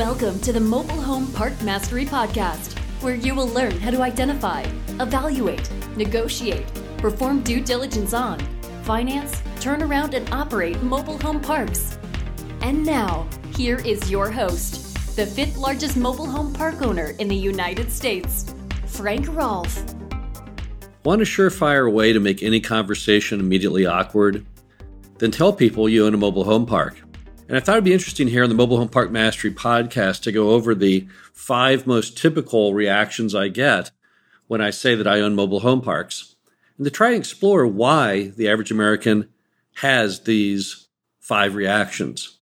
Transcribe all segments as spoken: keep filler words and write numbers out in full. Welcome to the Mobile Home Park Mastery Podcast, where you will learn how to identify, evaluate, negotiate, perform due diligence on, finance, turn around, and operate mobile home parks. And now, here is your host, the fifth largest mobile home park owner in the United States, Frank Rolfe. Want a surefire way to make any conversation immediately awkward? Then tell people you own a mobile home park. And I thought it'd be interesting here on the Mobile Home Park Mastery Podcast to go over the five most typical reactions I get when I say that I own mobile home parks, and to try and explore why the average American has these five reactions.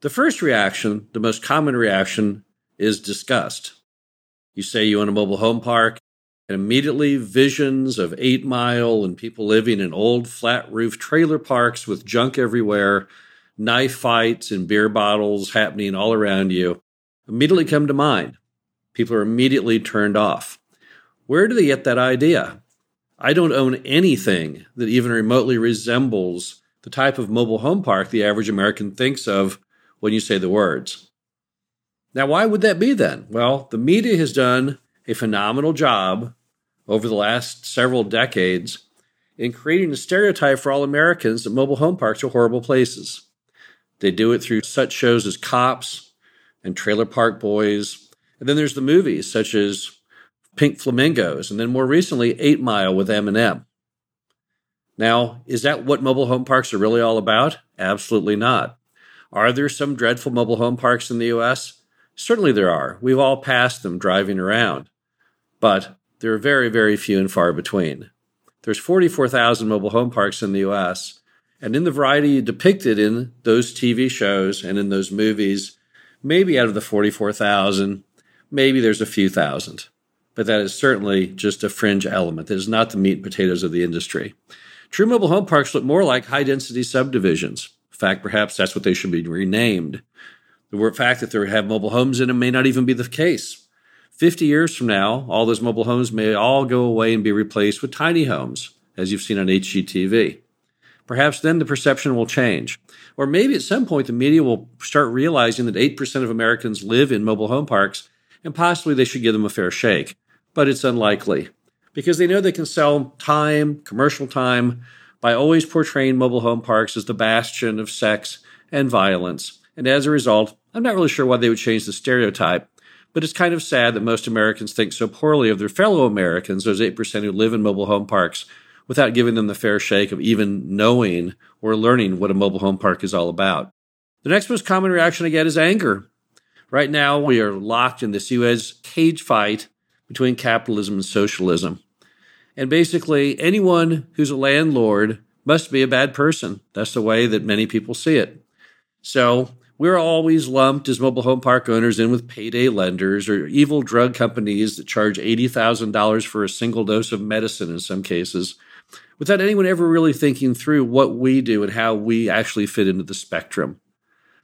The first reaction, the most common reaction, is disgust. You say you own a mobile home park, and immediately visions of Eight Mile and people living in old flat roof trailer parks with junk everywhere, knife fights and beer bottles happening all around you, immediately come to mind. People are immediately turned off. Where do they get that idea? I don't own anything that even remotely resembles the type of mobile home park the average American thinks of when you say the words. Now, why would that be then? Well, the media has done a phenomenal job over the last several decades in creating a stereotype for all Americans that mobile home parks are horrible places. They do it through such shows as Cops and Trailer Park Boys. And then there's the movies such as Pink Flamingos, and then more recently, Eight Mile with Eminem. Now, is that what mobile home parks are really all about? Absolutely not. Are there some dreadful mobile home parks in the U S? Certainly there are. We've all passed them driving around. But they're very, very few and far between. There's forty-four thousand mobile home parks in the U S, and in the variety depicted in those T V shows and in those movies, maybe out of the forty-four thousand, maybe there's a few thousand. But that is certainly just a fringe element. It is not the meat and potatoes of the industry. True mobile home parks look more like high-density subdivisions. In fact, perhaps that's what they should be renamed. The fact that they have mobile homes in them may not even be the case. Fifty years from now, all those mobile homes may all go away and be replaced with tiny homes, as you've seen on H G T V. Perhaps then the perception will change. Or maybe at some point the media will start realizing that eight percent of Americans live in mobile home parks, and possibly they should give them a fair shake. But it's unlikely, because they know they can sell time, commercial time, by always portraying mobile home parks as the bastion of sex and violence. And as a result, I'm not really sure why they would change the stereotype, but it's kind of sad that most Americans think so poorly of their fellow Americans, those eight percent who live in mobile home parks, without giving them the fair shake of even knowing or learning what a mobile home park is all about. The next most common reaction I get is anger. Right now, we are locked in this U S cage fight between capitalism and socialism. And basically, anyone who's a landlord must be a bad person. That's the way that many people see it. So we're always lumped as mobile home park owners in with payday lenders or evil drug companies that charge eighty thousand dollars for a single dose of medicine in some cases, without anyone ever really thinking through what we do and how we actually fit into the spectrum.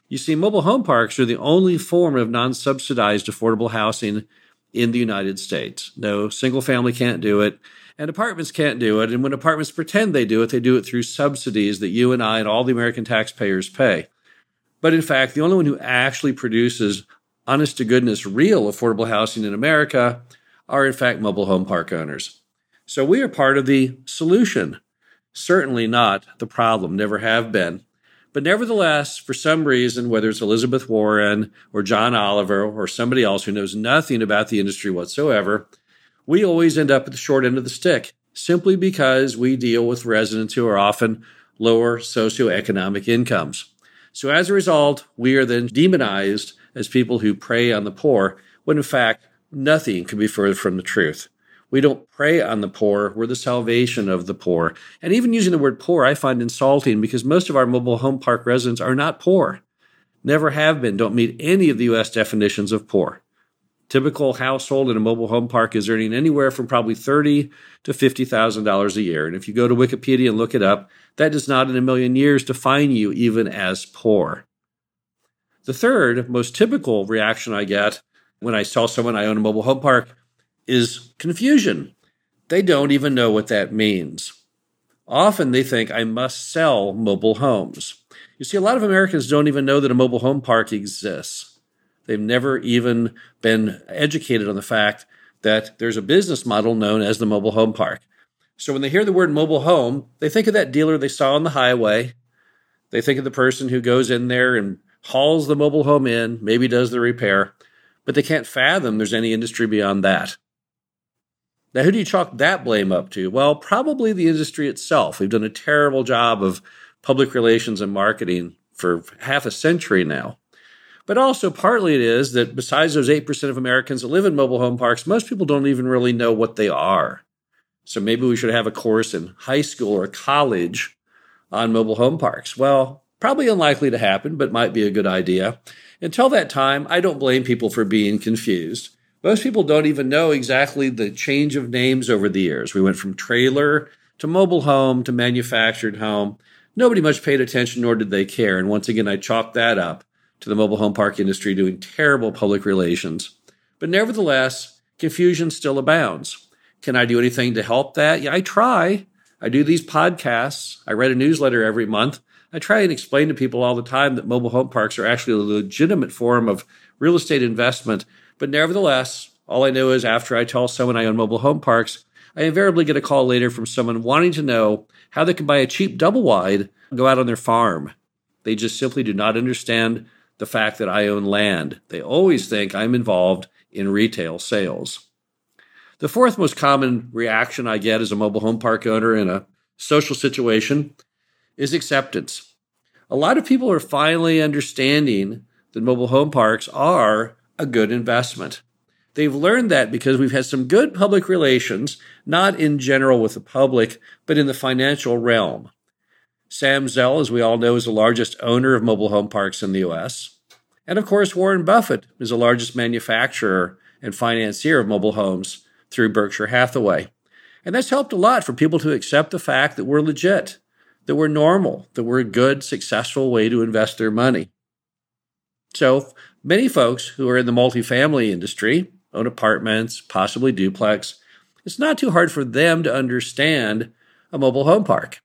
You see, mobile home parks are the only form of non-subsidized affordable housing in the United States. No, single family can't do it, and apartments can't do it. And when apartments pretend they do it, they do it through subsidies that you and I and all the American taxpayers pay. But in fact, the only one who actually produces honest-to-goodness real affordable housing in America are, in fact, mobile home park owners. So we are part of the solution, certainly not the problem, never have been. But nevertheless, for some reason, whether it's Elizabeth Warren or John Oliver or somebody else who knows nothing about the industry whatsoever, we always end up at the short end of the stick, simply because we deal with residents who are often lower socioeconomic incomes. So as a result, we are then demonized as people who prey on the poor, when in fact, nothing could be further from the truth. We don't prey on the poor. We're the salvation of the poor. And even using the word poor, I find insulting, because most of our mobile home park residents are not poor, never have been, don't meet any of the U S definitions of poor. Typical household in a mobile home park is earning anywhere from probably thirty thousand dollars to fifty thousand dollars a year. And if you go to Wikipedia and look it up, that does not in a million years define you even as poor. The third most typical reaction I get when I tell someone I own a mobile home park is confusion. They don't even know what that means. Often they think I must sell mobile homes. You see, a lot of Americans don't even know that a mobile home park exists. They've never even been educated on the fact that there's a business model known as the mobile home park. So when they hear the word mobile home, they think of that dealer they saw on the highway. They think of the person who goes in there and hauls the mobile home in, maybe does the repair, but they can't fathom there's any industry beyond that. Now, who do you chalk that blame up to? Well, probably the industry itself. We've done a terrible job of public relations and marketing for half a century now. But also partly it is that besides those eight percent of Americans that live in mobile home parks, most people don't even really know what they are. So maybe we should have a course in high school or college on mobile home parks. Well, probably unlikely to happen, but might be a good idea. Until that time, I don't blame people for being confused. Most people don't even know exactly the change of names over the years. We went from trailer to mobile home to manufactured home. Nobody much paid attention, nor did they care. And once again, I chalked that up to the mobile home park industry doing terrible public relations. But nevertheless, confusion still abounds. Can I do anything to help that? Yeah, I try. I do these podcasts. I write a newsletter every month. I try and explain to people all the time that mobile home parks are actually a legitimate form of real estate investment. But nevertheless, all I know is after I tell someone I own mobile home parks, I invariably get a call later from someone wanting to know how they can buy a cheap double wide and go out on their farm. They just simply do not understand the fact that I own land. They always think I'm involved in retail sales. The fourth most common reaction I get as a mobile home park owner in a social situation is acceptance. A lot of people are finally understanding that mobile home parks are a good investment. They've learned that because we've had some good public relations, not in general with the public, but in the financial realm. Sam Zell, as we all know, is the largest owner of mobile home parks in the U S. And of course, Warren Buffett is the largest manufacturer and financier of mobile homes through Berkshire Hathaway. And that's helped a lot for people to accept the fact that we're legit, that we're normal, that we're a good, successful way to invest their money. So many folks who are in the multifamily industry, own apartments, possibly duplex, it's not too hard for them to understand a mobile home park.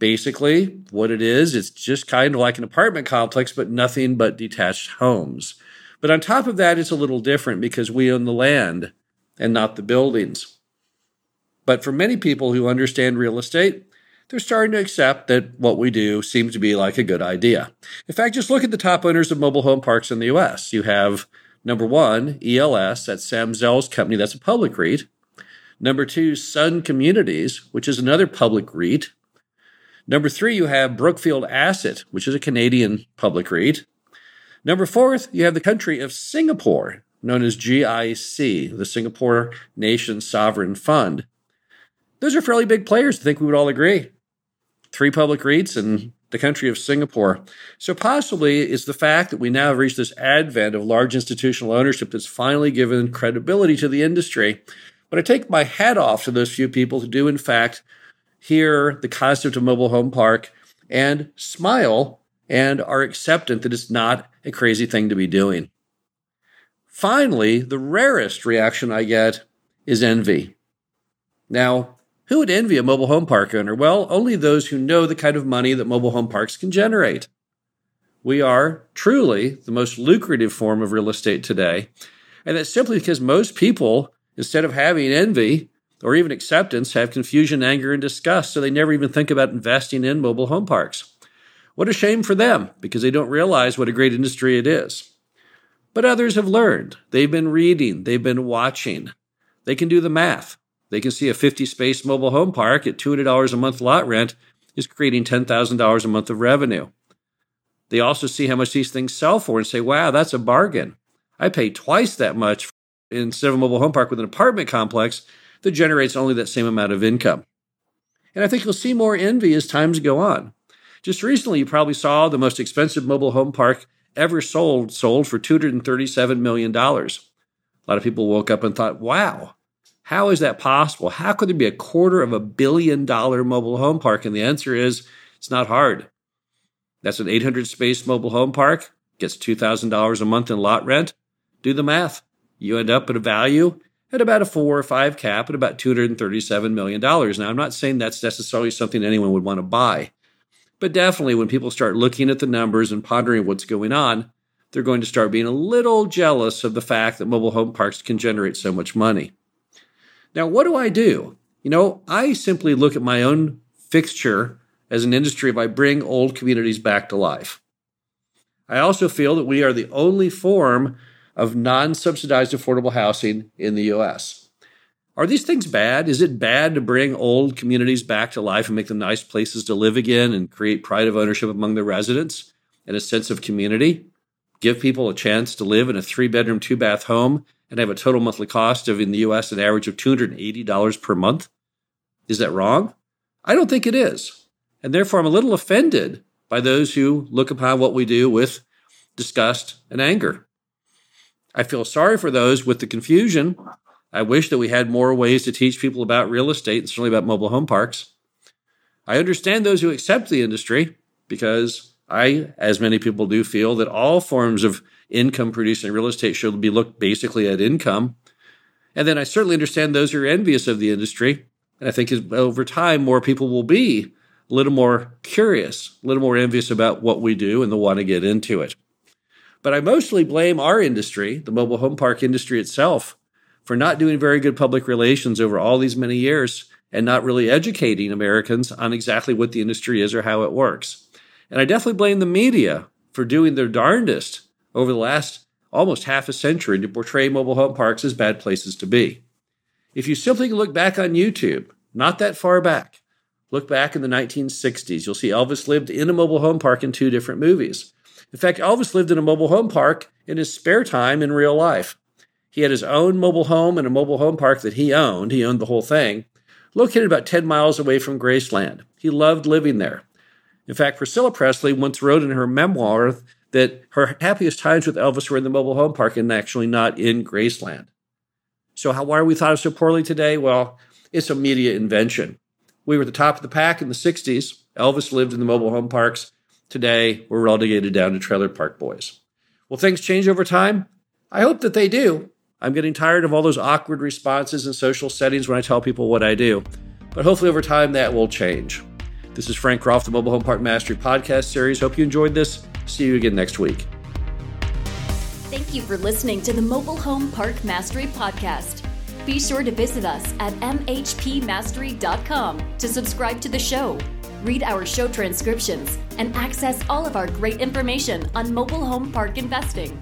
Basically, what it is, it's just kind of like an apartment complex, but nothing but detached homes. But on top of that, it's a little different because we own the land and not the buildings. But for many people who understand real estate, they're starting to accept that what we do seems to be like a good idea. In fact, just look at the top owners of mobile home parks in the U S. You have, number one, E L S, that's Sam Zell's company, that's a public REIT. Number two, Sun Communities, which is another public REIT. Number three, you have Brookfield Asset, which is a Canadian public REIT. Number fourth, you have the country of Singapore, known as G I C, the Singapore Nation Sovereign Fund. Those are fairly big players, I think we would all agree. Three public REITs and the country of Singapore. So possibly it's the fact that we now have reached this advent of large institutional ownership that's finally given credibility to the industry. But I take my hat off to those few people who do, in fact, hear the concept of mobile home park and smile and are acceptant that it's not a crazy thing to be doing. Finally, the rarest reaction I get is envy. Now, who would envy a mobile home park owner? Well, only those who know the kind of money that mobile home parks can generate. We are truly the most lucrative form of real estate today. And that's simply because most people, instead of having envy, or even acceptance, have confusion, anger, and disgust, so they never even think about investing in mobile home parks. What a shame for them, because they don't realize what a great industry it is. But others have learned. They've been reading. They've been watching. They can do the math. They can see a fifty-space mobile home park at two hundred dollars a month lot rent is creating ten thousand dollars a month of revenue. They also see how much these things sell for and say, wow, that's a bargain. I pay twice that much instead of a mobile home park with an apartment complex that generates only that same amount of income. And I think you'll see more envy as times go on. Just recently, you probably saw the most expensive mobile home park ever sold, sold for two hundred thirty-seven million dollars. A lot of people woke up and thought, wow, how is that possible? How could there be a quarter of a billion dollar mobile home park? And the answer is, it's not hard. That's an eight hundred space mobile home park, gets two thousand dollars a month in lot rent. Do the math. You end up at a value at about a four or five cap at about two hundred thirty-seven million dollars. Now, I'm not saying that's necessarily something anyone would want to buy, but definitely when people start looking at the numbers and pondering what's going on, they're going to start being a little jealous of the fact that mobile home parks can generate so much money. Now, what do I do? You know, I simply look at my own fixture as an industry if I bring old communities back to life. I also feel that we are the only form of non-subsidized affordable housing in the U S. Are these things bad? Is it bad to bring old communities back to life and make them nice places to live again and create pride of ownership among the residents and a sense of community? Give people a chance to live in a three-bedroom, two-bath home and have a total monthly cost of, in the U S, an average of two hundred eighty dollars per month? Is that wrong? I don't think it is. And therefore, I'm a little offended by those who look upon what we do with disgust and anger. I feel sorry for those with the confusion. I wish that we had more ways to teach people about real estate and certainly about mobile home parks. I understand those who accept the industry because I, as many people do, feel that all forms of income-producing real estate should be looked basically at income. And then I certainly understand those who are envious of the industry. And I think over time, more people will be a little more curious, a little more envious about what we do and they'll want to get into it. But I mostly blame our industry, the mobile home park industry itself, for not doing very good public relations over all these many years and not really educating Americans on exactly what the industry is or how it works. And I definitely blame the media for doing their darndest over the last almost half a century to portray mobile home parks as bad places to be. If you simply look back on YouTube, not that far back, look back in the nineteen sixties, you'll see Elvis lived in a mobile home park in two different movies. In fact, Elvis lived in a mobile home park in his spare time in real life. He had his own mobile home and a mobile home park that he owned. He owned the whole thing, located about ten miles away from Graceland. He loved living there. In fact, Priscilla Presley once wrote in her memoir that her happiest times with Elvis were in the mobile home park and actually not in Graceland. So how, why are we thought of so poorly today? Well, it's a media invention. We were at the top of the pack in the sixties. Elvis lived in the mobile home parks. Today, we're relegated down to Trailer Park Boys. Will things change over time? I hope that they do. I'm getting tired of all those awkward responses in social settings when I tell people what I do. But hopefully over time, that will change. This is Frank Rolfe, the Mobile Home Park Mastery Podcast Series. Hope you enjoyed this. See you again next week. Thank you for listening to the Mobile Home Park Mastery Podcast. Be sure to visit us at M H P Mastery dot com to subscribe to the show, read our show transcriptions, and access all of our great information on mobile home park investing.